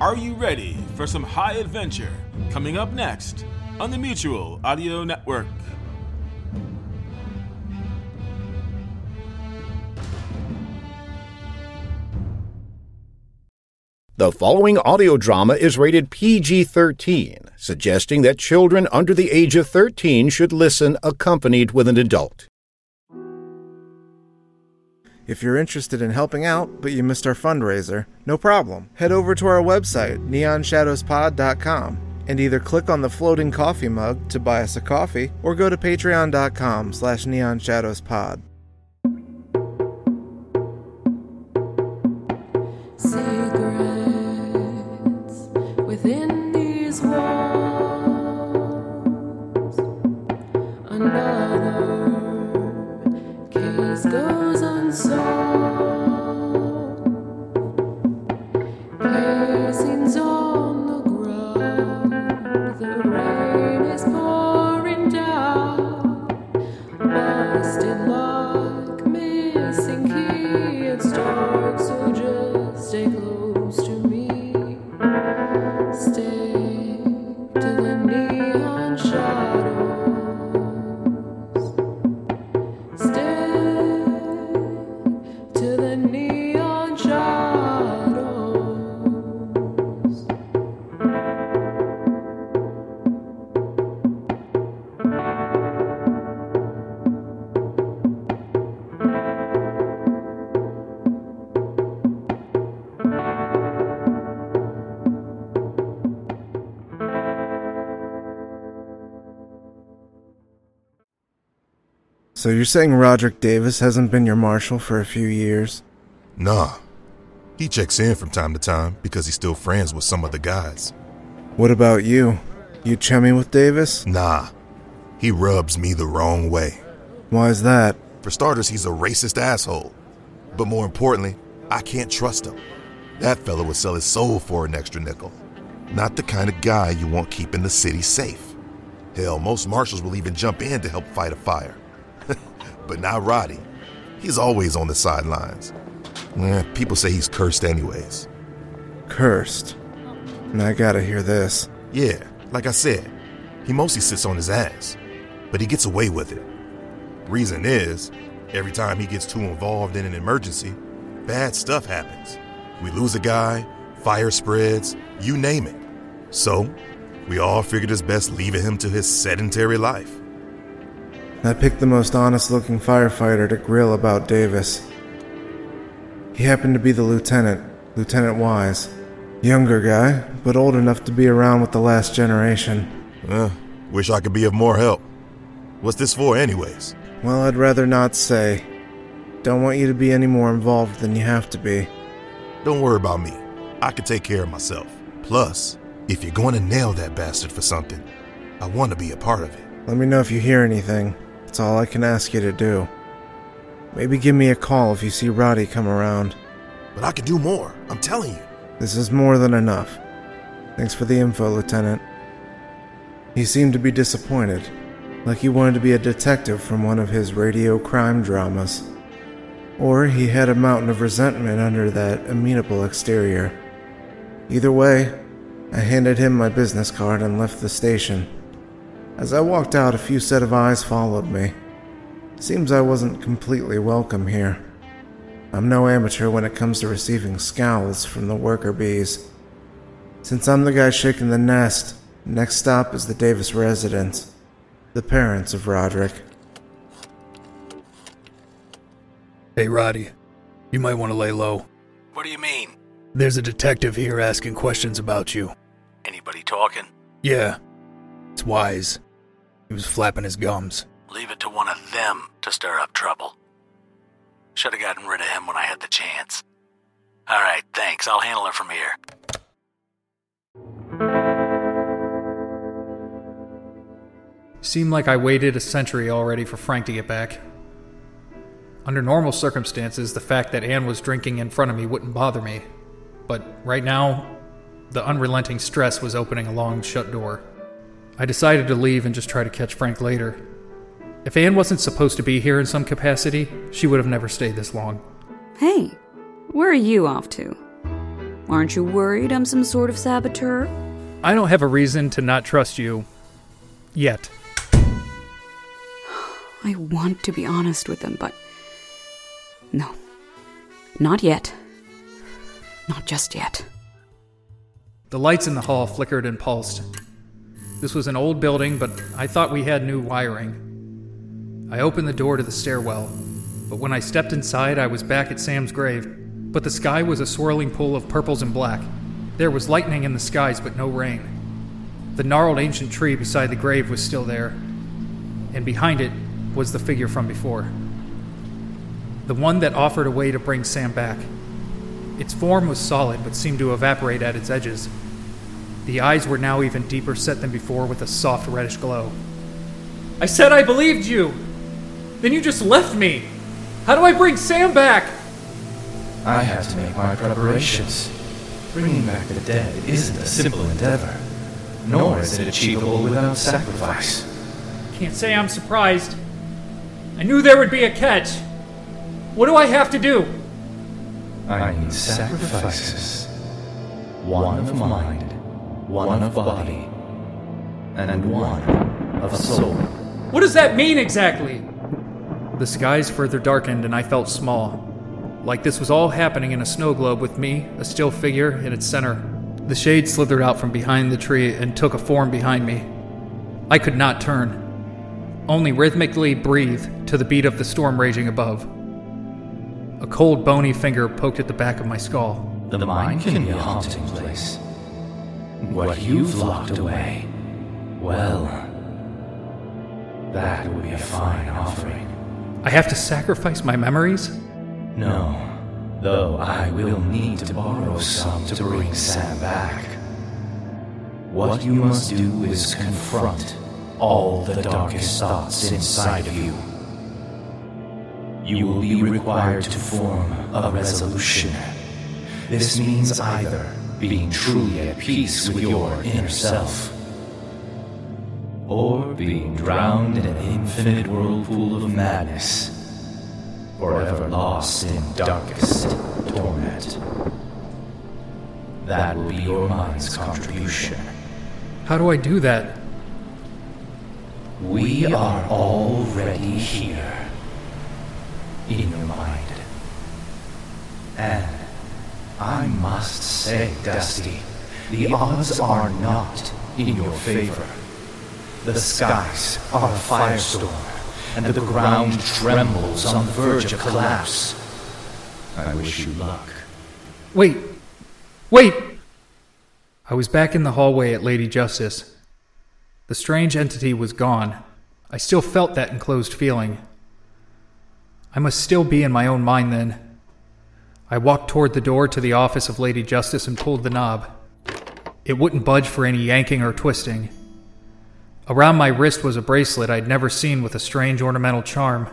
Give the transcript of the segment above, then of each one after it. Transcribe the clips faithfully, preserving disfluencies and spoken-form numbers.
Are you ready for some high adventure? Coming up next on the Mutual Audio Network. The following audio drama is rated P G thirteen, suggesting that children under the age of thirteen should listen accompanied with an adult. If you're interested in helping out, but you missed our fundraiser, no problem. Head over to our website, Neon Shadows Pod dot com, and either click on the floating coffee mug to buy us a coffee, or go to Patreon.com slash NeonShadowsPod. Secrets within these walls. Another case goes on. Blazings on the ground, the rain is pouring down, lost in luck, missing key, it's dark, so just stay close to me, stay to the neon shadows, stay. So you're saying Roderick Davis hasn't been your marshal for a few years? Nah. He checks in from time to time because he's still friends with some of the guys. What about you? You chummy with Davis? Nah. He rubs me the wrong way. Why is that? For starters, he's a racist asshole. But more importantly, I can't trust him. That fella would sell his soul for an extra nickel. Not the kind of guy you want keeping the city safe. Hell, most marshals will even jump in to help fight a fire. But not Roddy. He's always on the sidelines. Eh, people say he's cursed anyways. Cursed? I gotta hear this. Yeah, like I said, he mostly sits on his ass, but he gets away with it. Reason is, every time he gets too involved in an emergency, bad stuff happens. We lose a guy, fire spreads, you name it. So, we all figured it's best leaving him to his sedentary life. I picked the most honest-looking firefighter to grill about Davis. He happened to be the lieutenant, Lieutenant Wise. Younger guy, but old enough to be around with the last generation. Uh, wish I could be of more help. What's this for anyways? Well, I'd rather not say. Don't want you to be any more involved than you have to be. Don't worry about me. I can take care of myself. Plus, if you're going to nail that bastard for something, I want to be a part of it. Let me know if you hear anything. That's all I can ask you to do. Maybe give me a call if you see Roddy come around. But I can do more, I'm telling you. This is more than enough. Thanks for the info, Lieutenant. He seemed to be disappointed, like he wanted to be a detective from one of his radio crime dramas. Or he had a mountain of resentment under that amenable exterior. Either way, I handed him my business card and left the station. As I walked out, a few set of eyes followed me. Seems I wasn't completely welcome here. I'm no amateur when it comes to receiving scowls from the worker bees. Since I'm the guy shaking the nest, next stop is the Davis residence, the parents of Roderick. Hey, Roddy. You might want to lay low. What do you mean? There's a detective here asking questions about you. Anybody talking? Yeah. It's Wise. He was flapping his gums. Leave it to one of them to stir up trouble. Should have gotten rid of him when I had the chance. All right, thanks. thanks. I'll handle it from here. Seemed like I waited a century already for Frank to get back. Under normal circumstances, the fact that Anne was drinking in front of me wouldn't bother me. But right now, the unrelenting stress was opening a long shut door. I decided to leave and just try to catch Frank later. If Anne wasn't supposed to be here in some capacity, she would have never stayed this long. Hey, where are you off to? Aren't you worried I'm some sort of saboteur? I don't have a reason to not trust you. Yet. I want to be honest with him, but no, not yet. Not just yet. The lights in the hall flickered and pulsed. This was an old building, but I thought we had new wiring. I opened the door to the stairwell, but when I stepped inside, I was back at Sam's grave. But the sky was a swirling pool of purples and black. There was lightning in the skies, but no rain. The gnarled ancient tree beside the grave was still there, and behind it was the figure from before. The one that offered a way to bring Sam back. Its form was solid, but seemed to evaporate at its edges. The eyes were now even deeper set than before, with a soft reddish glow. I said I believed you! Then you just left me! How do I bring Sam back? I have to make my preparations. Bringing back the dead isn't a simple endeavor, nor is it achievable without sacrifice. Can't say I'm surprised. I knew there would be a catch. What do I have to do? I need sacrifices. One of mind, one of body, and one of soul. What does that mean exactly? The skies further darkened and I felt small. Like this was all happening in a snow globe with me, a still figure, in its center. The shade slithered out from behind the tree and took a form behind me. I could not turn. Only rhythmically breathe to the beat of the storm raging above. A cold, bony finger poked at the back of my skull. The mind can be a haunting place. What you've locked away, well, that would be a fine offering. I have to sacrifice my memories? No, though I will need to borrow some to bring Sam back. What you must do is confront all the darkest thoughts inside of you. You will be required to form a resolution. This means either being truly at peace with your inner self, or being drowned in an infinite whirlpool of madness, forever lost in darkest torment. That will be your mind's contribution. How do I do that? We are already here. In your mind. And I must say, Dusty, the odds are not in your favor. The skies are a firestorm, and the ground trembles on the verge of collapse. I wish you luck. Wait! Wait! I was back in the hallway at Lady Justice. The strange entity was gone. I still felt that enclosed feeling. I must still be in my own mind then. I walked toward the door to the office of Lady Justice and pulled the knob. It wouldn't budge for any yanking or twisting. Around my wrist was a bracelet I'd never seen with a strange ornamental charm.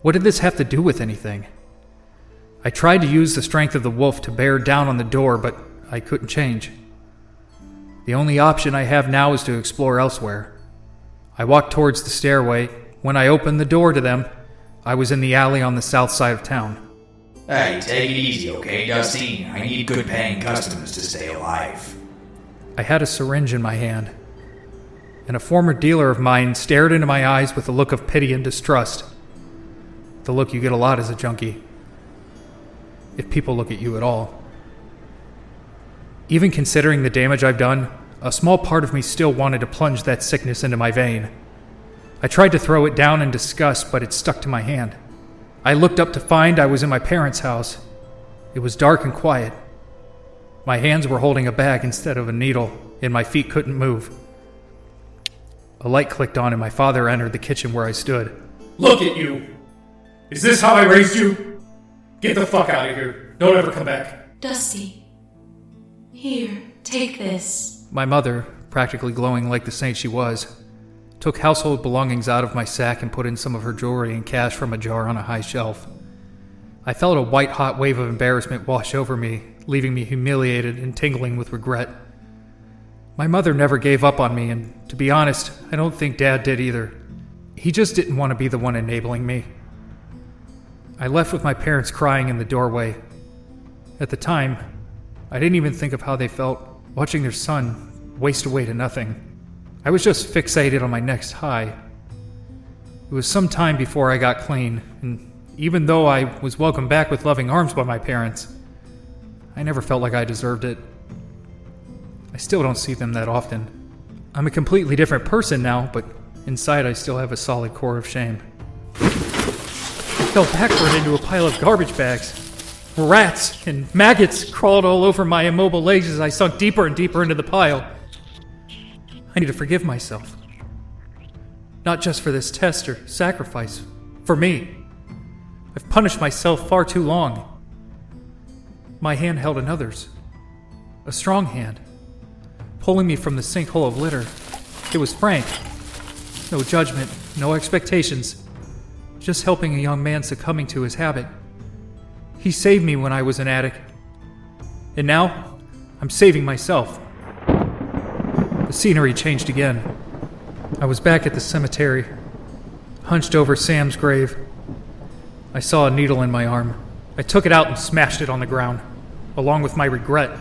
What did this have to do with anything? I tried to use the strength of the wolf to bear down on the door, but I couldn't change. The only option I have now is to explore elsewhere. I walked towards the stairway. When I opened the door to them, I was in the alley on the south side of town. Hey, take it easy, okay, Dusty? I need good paying customers to stay alive. I had a syringe in my hand, and a former dealer of mine stared into my eyes with a look of pity and distrust. The look you get a lot as a junkie. If people look at you at all. Even considering the damage I've done, a small part of me still wanted to plunge that sickness into my vein. I tried to throw it down in disgust, but it stuck to my hand. I looked up to find I was in my parents' house. It was dark and quiet. My hands were holding a bag instead of a needle, and my feet couldn't move. A light clicked on and my father entered the kitchen where I stood. Look at you! Is this how I raised you? Get the fuck out of here. Don't ever come back. Dusty. Here, take this. My mother, practically glowing like the saint she was, took household belongings out of my sack and put in some of her jewelry and cash from a jar on a high shelf. I felt a white-hot wave of embarrassment wash over me, leaving me humiliated and tingling with regret. My mother never gave up on me, and to be honest, I don't think Dad did either. He just didn't want to be the one enabling me. I left with my parents crying in the doorway. At the time, I didn't even think of how they felt watching their son waste away to nothing. I was just fixated on my next high. It was some time before I got clean, and even though I was welcomed back with loving arms by my parents, I never felt like I deserved it. I still don't see them that often. I'm a completely different person now, but inside I still have a solid core of shame. I fell backward into a pile of garbage bags. Rats and maggots crawled all over my immobile legs as I sunk deeper and deeper into the pile. I need to forgive myself. Not just for this test or sacrifice, for me. I've punished myself far too long. My hand held another's. A strong hand. Pulling me from the sinkhole of litter. It was Frank. No judgment, no expectations. Just helping a young man succumbing to his habit. He saved me when I was an addict. And now, I'm saving myself. The scenery changed again. I was back at the cemetery, hunched over Sam's grave. I saw a needle in my arm. I took it out and smashed it on the ground, along with my regret.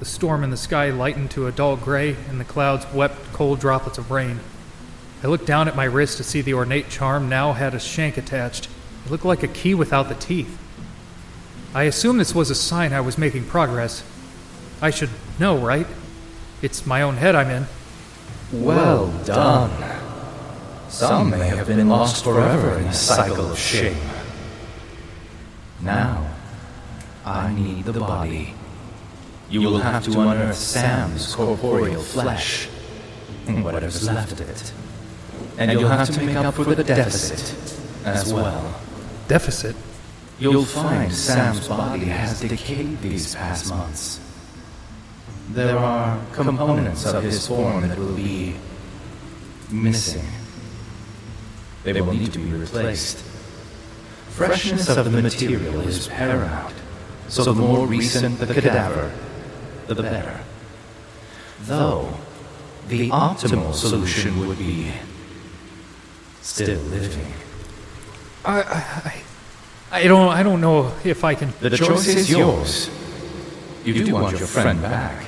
The storm in the sky lightened to a dull gray, and the clouds wept cold droplets of rain. I looked down at my wrist to see the ornate charm now had a shank attached. It looked like a key without the teeth. I assumed this was a sign I was making progress. I should know, right? It's my own head I'm in. Well done. Some may have been lost forever in a cycle of shame. Now, I need the body. You will have to unearth Sam's corporeal flesh, and whatever's left of it. And you'll have to make up for the deficit as well. Deficit? You'll find Sam's body has decayed these past months. There are components of his form that will be missing. They will need to be replaced. Freshness of the material is paramount, so the more recent the cadaver, the better. Though, the optimal solution would be still living. I, I, I don't, I don't know if I can. The choice is yours. You do want your friend back.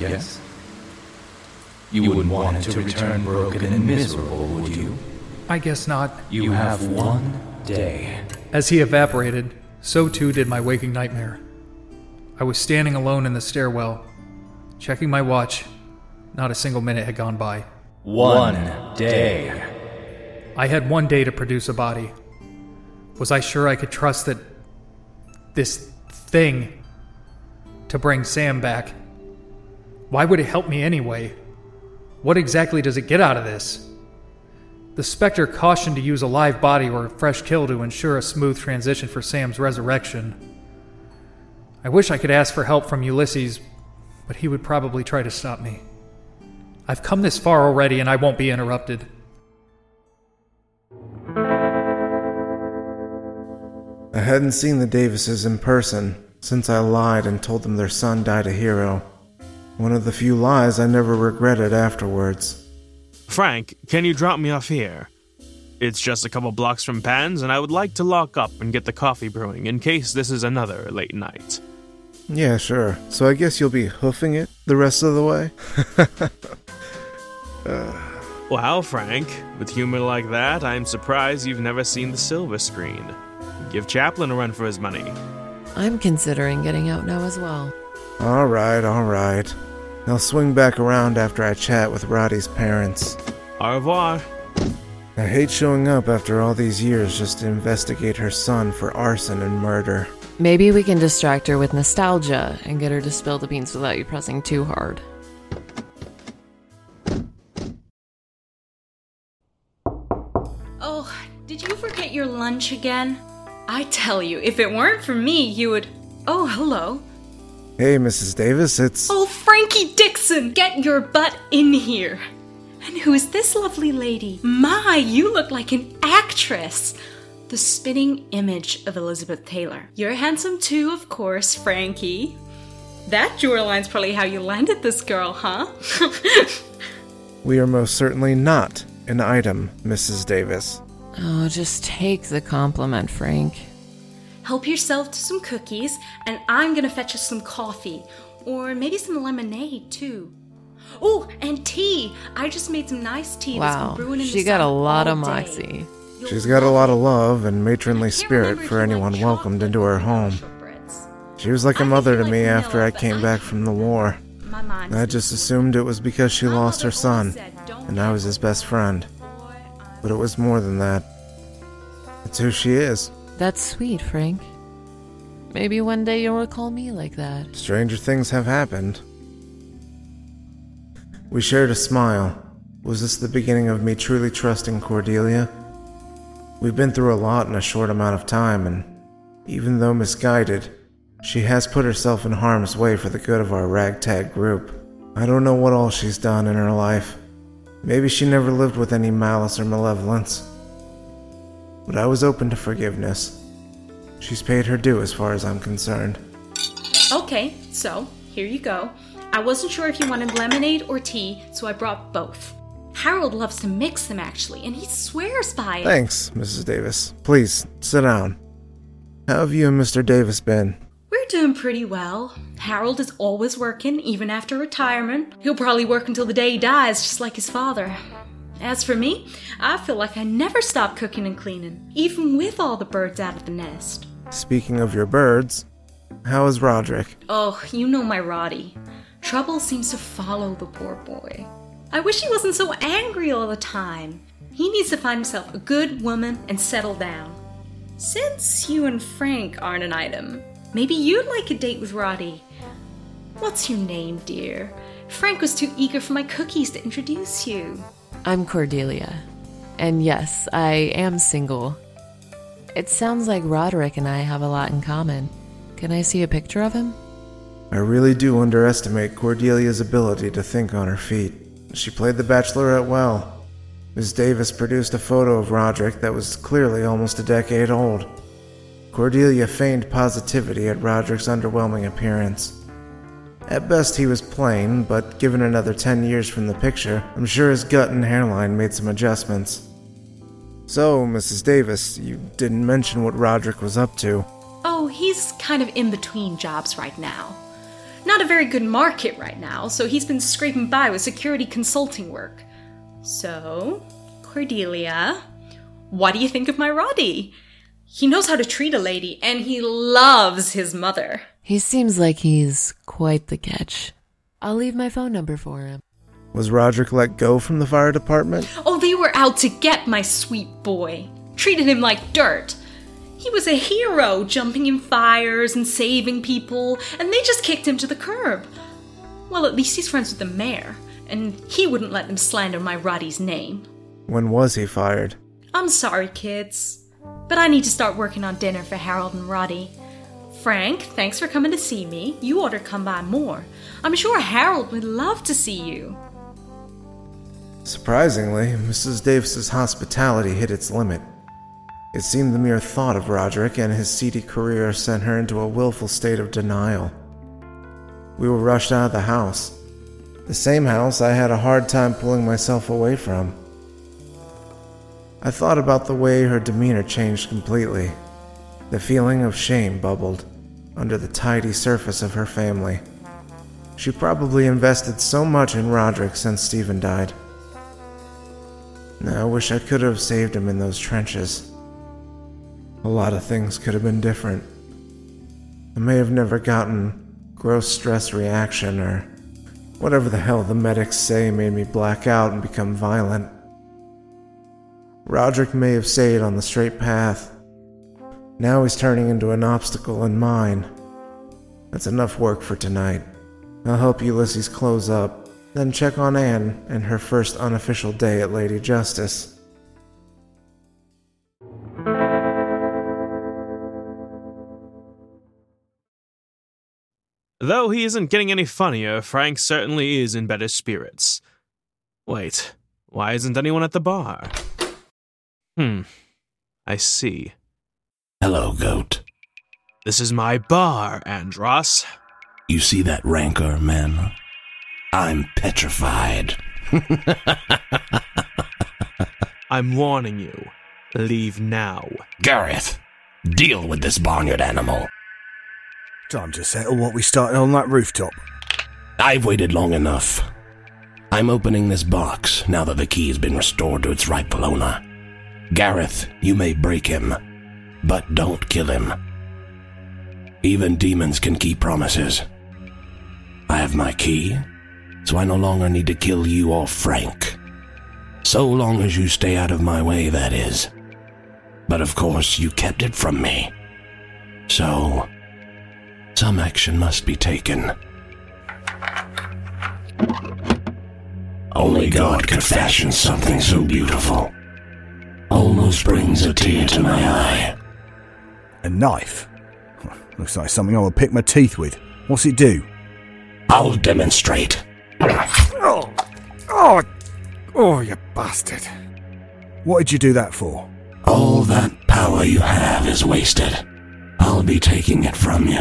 Yes? You wouldn't want it to return broken and miserable, would you? I guess not. You have one day. As he evaporated, so too did my waking nightmare. I was standing alone in the stairwell, checking my watch. Not a single minute had gone by. One day. I had one day to produce a body. Was I sure I could trust that this thing to bring Sam back? Why would it help me anyway? What exactly does it get out of this? The Spectre cautioned to use a live body or a fresh kill to ensure a smooth transition for Sam's resurrection. I wish I could ask for help from Ulysses, but he would probably try to stop me. I've come this far already, and I won't be interrupted. I hadn't seen the Davises in person since I lied and told them their son died a hero. One of the few lies I never regretted afterwards. Frank, can you drop me off here? It's just a couple blocks from Pan's, and I would like to lock up and get the coffee brewing in case this is another late night. Yeah, sure. So I guess you'll be hoofing it the rest of the way? uh. Wow, Frank. With humor like that, I am surprised you've never seen the silver screen. Give Chaplin a run for his money. I'm considering getting out now as well. All right, all right. I'll swing back around after I chat with Roddy's parents. Au revoir. I hate showing up after all these years just to investigate her son for arson and murder. Maybe we can distract her with nostalgia and get her to spill the beans without you pressing too hard. Oh, did you forget your lunch again? I tell you, if it weren't for me, you would... Oh, hello. Hey, Missus Davis, it's... Oh, Frankie Dixon! Get your butt in here! And who is this lovely lady? My, you look like an actress! The spinning image of Elizabeth Taylor. You're handsome too, of course, Frankie. That jawline's probably how you landed this girl, huh? We are most certainly not an item, Missus Davis. Oh, just take the compliment, Frank. Help yourself to some cookies, and I'm gonna fetch us some coffee. Or maybe some lemonade, too. Oh, and tea! I just made some nice tea wow. that's been brewing in the sun. She got a lot of moxie. You'll She's got a lot of love and matronly spirit for anyone welcomed into her home. She was like a mother to me after I came back from the war. I just assumed it was because she lost her son, and I was his best friend. But it was more than that. It's who she is. That's sweet, Frank. Maybe one day you'll recall me like that. Stranger things have happened. We shared a smile. Was this the beginning of me truly trusting Cordelia? We've been through a lot in a short amount of time, and even though misguided, she has put herself in harm's way for the good of our ragtag group. I don't know what all she's done in her life. Maybe she never lived with any malice or malevolence. But I was open to forgiveness. She's paid her due as far as I'm concerned. Okay, so here you go. I wasn't sure if you wanted lemonade or tea, so I brought both. Harold loves to mix them, actually, and he swears by it. Thanks, Missus Davis. Please, sit down. How have you and Mister Davis been? We're doing pretty well. Harold is always working, even after retirement. He'll probably work until the day he dies, just like his father. As for me, I feel like I never stop cooking and cleaning, even with all the birds out of the nest. Speaking of your birds, how is Roderick? Oh, you know my Roddy. Trouble seems to follow the poor boy. I wish he wasn't so angry all the time. He needs to find himself a good woman and settle down. Since you and Frank aren't an item, maybe you'd like a date with Roddy. What's your name, dear? Frank was too eager for my cookies to introduce you. I'm Cordelia. And yes, I am single. It sounds like Roderick and I have a lot in common. Can I see a picture of him? I really do underestimate Cordelia's ability to think on her feet. She played the Bachelorette well. Miz Davis produced a photo of Roderick that was clearly almost a decade old. Cordelia feigned positivity at Roderick's underwhelming appearance. At best he was plain, but given another ten years from the picture, I'm sure his gut and hairline made some adjustments. So, Missus Davis, you didn't mention what Roderick was up to. Oh, he's kind of in between jobs right now. Not a very good market right now, so he's been scraping by with security consulting work. So, Cordelia, what do you think of my Roddy? He knows how to treat a lady, and he loves his mother. He seems like he's quite the catch. I'll leave my phone number for him. Was Roderick let go from the fire department? Oh, they were out to get my sweet boy. Treated him like dirt. He was a hero, jumping in fires and saving people, and they just kicked him to the curb. Well, at least he's friends with the mayor, and he wouldn't let them slander my Roddy's name. When was he fired? I'm sorry, kids, but I need to start working on dinner for Harold and Roddy. Frank, thanks for coming to see me. You ought to come by more. I'm sure Harold would love to see you. Surprisingly, Missus Davis's hospitality hit its limit. It seemed the mere thought of Roderick and his seedy career sent her into a willful state of denial. We were rushed out of the house, the same house I had a hard time pulling myself away from. I thought about the way her demeanor changed completely. The feeling of shame bubbled under the tidy surface of her family. She probably invested so much in Roderick since Stephen died. Now, I wish I could have saved him in those trenches. A lot of things could have been different. I may have never gotten gross stress reaction or whatever the hell the medics say made me black out and become violent. Roderick may have stayed on the straight path. Now he's turning into an obstacle in mine. That's enough work for tonight. I'll help Ulysses close up, then check on Anne and her first unofficial day at Lady Justice. Though he isn't getting any funnier, Frank certainly is in better spirits. Wait, why isn't anyone at the bar? Hmm, I see. Hello, Goat. This is my bar, Andros. You see that rancor, man? I'm petrified. I'm warning you. Leave now. Gareth, deal with this barnyard animal. Time to settle what we started on that rooftop. I've waited long enough. I'm opening this box now that the key has been restored to its rightful owner. Gareth, you may break him, but don't kill him. Even demons can keep promises. I have my key, so I no longer need to kill you or Frank. So long as you stay out of my way, that is. But of course, you kept it from me. So... some action must be taken. Only God could fashion something so beautiful. Almost brings a tear to my eye. A knife? Looks like something I would pick my teeth with. What's it do? I'll demonstrate. Oh, oh, oh, you bastard. What did you do that for? All that power you have is wasted. I'll be taking it from you.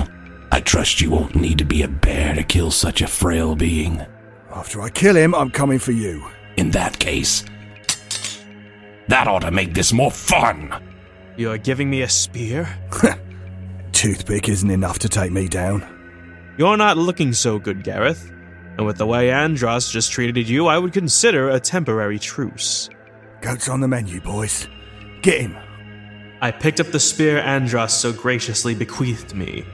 I trust you won't need to be a bear to kill such a frail being. After I kill him, I'm coming for you. In that case, that ought to make this more fun. You're giving me a spear? Toothpick isn't enough to take me down. You're not looking so good, Gareth. And with the way Andros just treated you, I would consider a temporary truce. Goat's on the menu, boys. Get him. I picked up the spear Andros so graciously bequeathed me.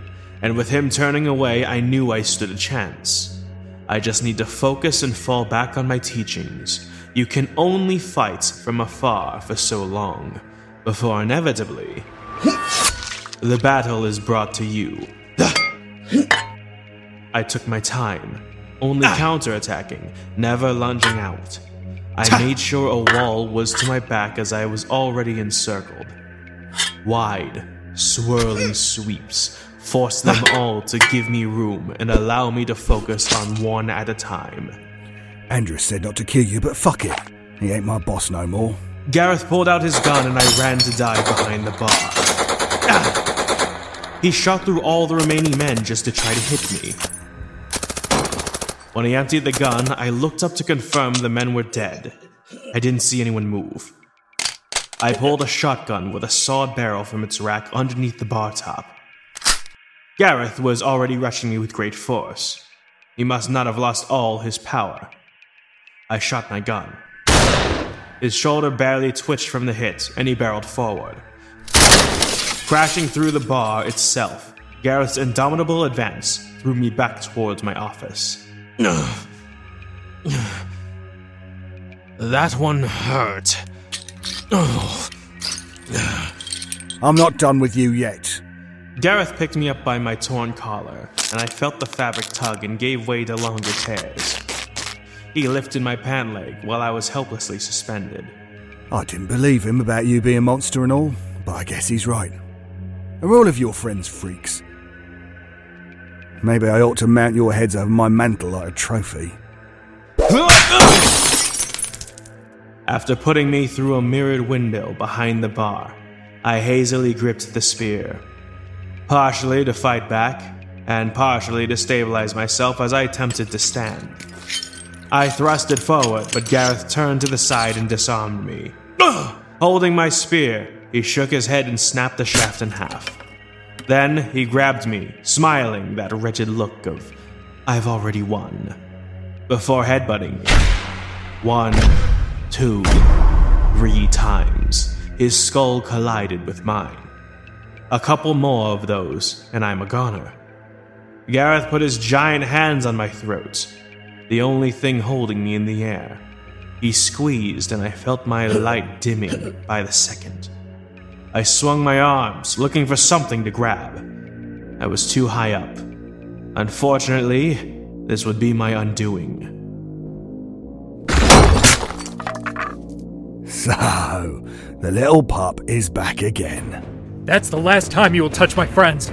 And with him turning away, I knew I stood a chance. I just need to focus and fall back on my teachings. You can only fight from afar for so long, before inevitably, the battle is brought to you. I took my time, only counterattacking, never lunging out. I made sure a wall was to my back as I was already encircled. Wide, swirling sweeps. Force them all to give me room and allow me to focus on one at a time. Andrew said not to kill you, but fuck it. He ain't my boss no more. Gareth pulled out his gun and I ran to dive behind the bar. Ah! He shot through all the remaining men just to try to hit me. When he emptied the gun, I looked up to confirm the men were dead. I didn't see anyone move. I pulled a shotgun with a sawed barrel from its rack underneath the bar top. Gareth was already rushing me with great force. He must not have lost all his power. I shot my gun. His shoulder barely twitched from the hit, and he barreled forward. Crashing through the bar itself, Gareth's indomitable advance threw me back towards my office. That one hurt. I'm not done with you yet. Gareth picked me up by my torn collar, and I felt the fabric tug and gave way to longer tears. He lifted my pant leg while I was helplessly suspended. I didn't believe him about you being a monster and all, but I guess he's right. Are all of your friends freaks? Maybe I ought to mount your heads over my mantle like a trophy. After putting me through a mirrored window behind the bar, I hazily gripped the spear. Partially to fight back, and partially to stabilize myself as I attempted to stand. I thrust it forward, but Gareth turned to the side and disarmed me. Holding my spear, he shook his head and snapped the shaft in half. Then he grabbed me, smiling that wretched look of, I've already won, before headbutting me. One, two, three times, his skull collided with mine. A couple more of those, and I'm a goner. Gareth put his giant hands on my throat, the only thing holding me in the air. He squeezed, and I felt my light dimming by the second. I swung my arms, looking for something to grab. I was too high up. Unfortunately, this would be my undoing. So, the little pup is back again. That's the last time you will touch my friends.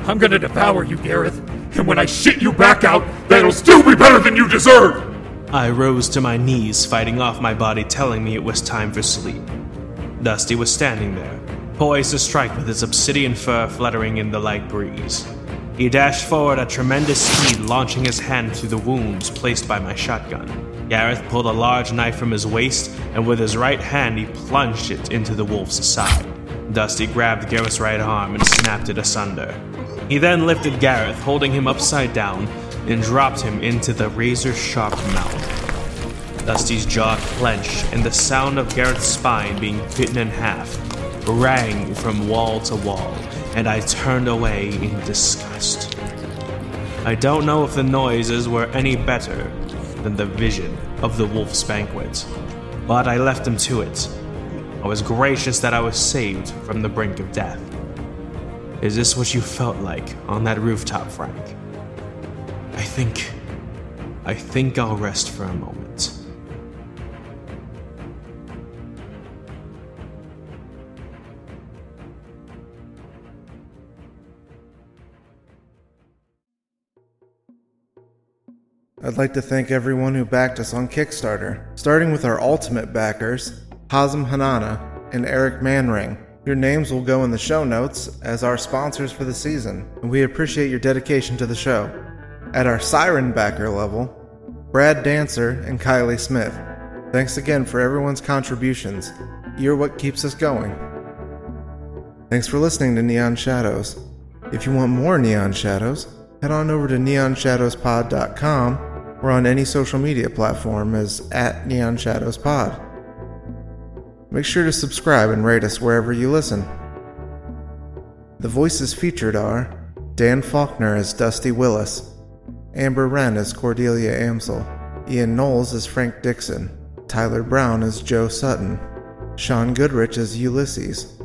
I'm gonna devour you, Gareth. And when I shit you back out, that'll still be better than you deserve! I rose to my knees, fighting off my body telling me it was time for sleep. Dusty was standing there, poised to strike with his obsidian fur fluttering in the light breeze. He dashed forward at tremendous speed, launching his hand through the wounds placed by my shotgun. Gareth pulled a large knife from his waist, and with his right hand he plunged it into the wolf's side. Dusty grabbed Gareth's right arm and snapped it asunder. He then lifted Gareth, holding him upside down, and dropped him into the razor-sharp mouth. Dusty's jaw clenched, and the sound of Gareth's spine being bitten in half rang from wall to wall, and I turned away in disgust. I don't know if the noises were any better than the vision of the wolf's banquet, but I left him to it. I was gracious that I was saved from the brink of death. Is this what you felt like on that rooftop, Frank? I think... I think I'll rest for a moment. I'd like to thank everyone who backed us on Kickstarter, starting with our ultimate backers, Hazem Hanana and Eric Manring. Your names will go in the show notes as our sponsors for the season, and we appreciate your dedication to the show. At our Siren backer level, Brad Dancer and Kylie Smith. Thanks again for everyone's contributions. You're what keeps us going. Thanks for listening to Neon Shadows. If you want more Neon Shadows, head on over to Neon Shadows Pod dot com or on any social media platform as at NeonShadowsPod. Make sure to subscribe and rate us wherever you listen. The voices featured are Dan Faulkner as Dusty Willis, Amber Wren as Cordelia Amsel, Ian Knowles as Frank Dixon, Tyler Brown as Joe Sutton, Sean Goodrich as Ulysses,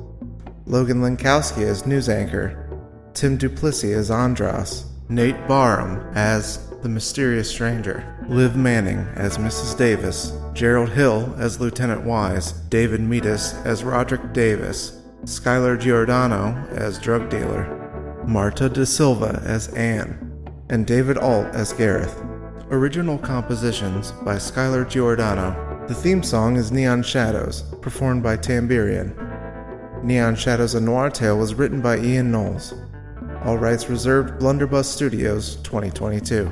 Logan Linkowski as News Anchor, Tim Duplissi as Andras, Nate Barham as The Mysterious Stranger, Liv Manning as Missus Davis, Gerald Hill as Lieutenant Wise, David Midas as Roderick Davis, Skylar Giordano as Drug Dealer, Marta de Silva as Anne, and David Alt as Gareth. Original compositions by Skylar Giordano. The theme song is Neon Shadows, performed by Tamburian. Neon Shadows: A Noir Tale was written by Ian Knowles. All rights reserved. Blunderbuss Studios, twenty twenty-two.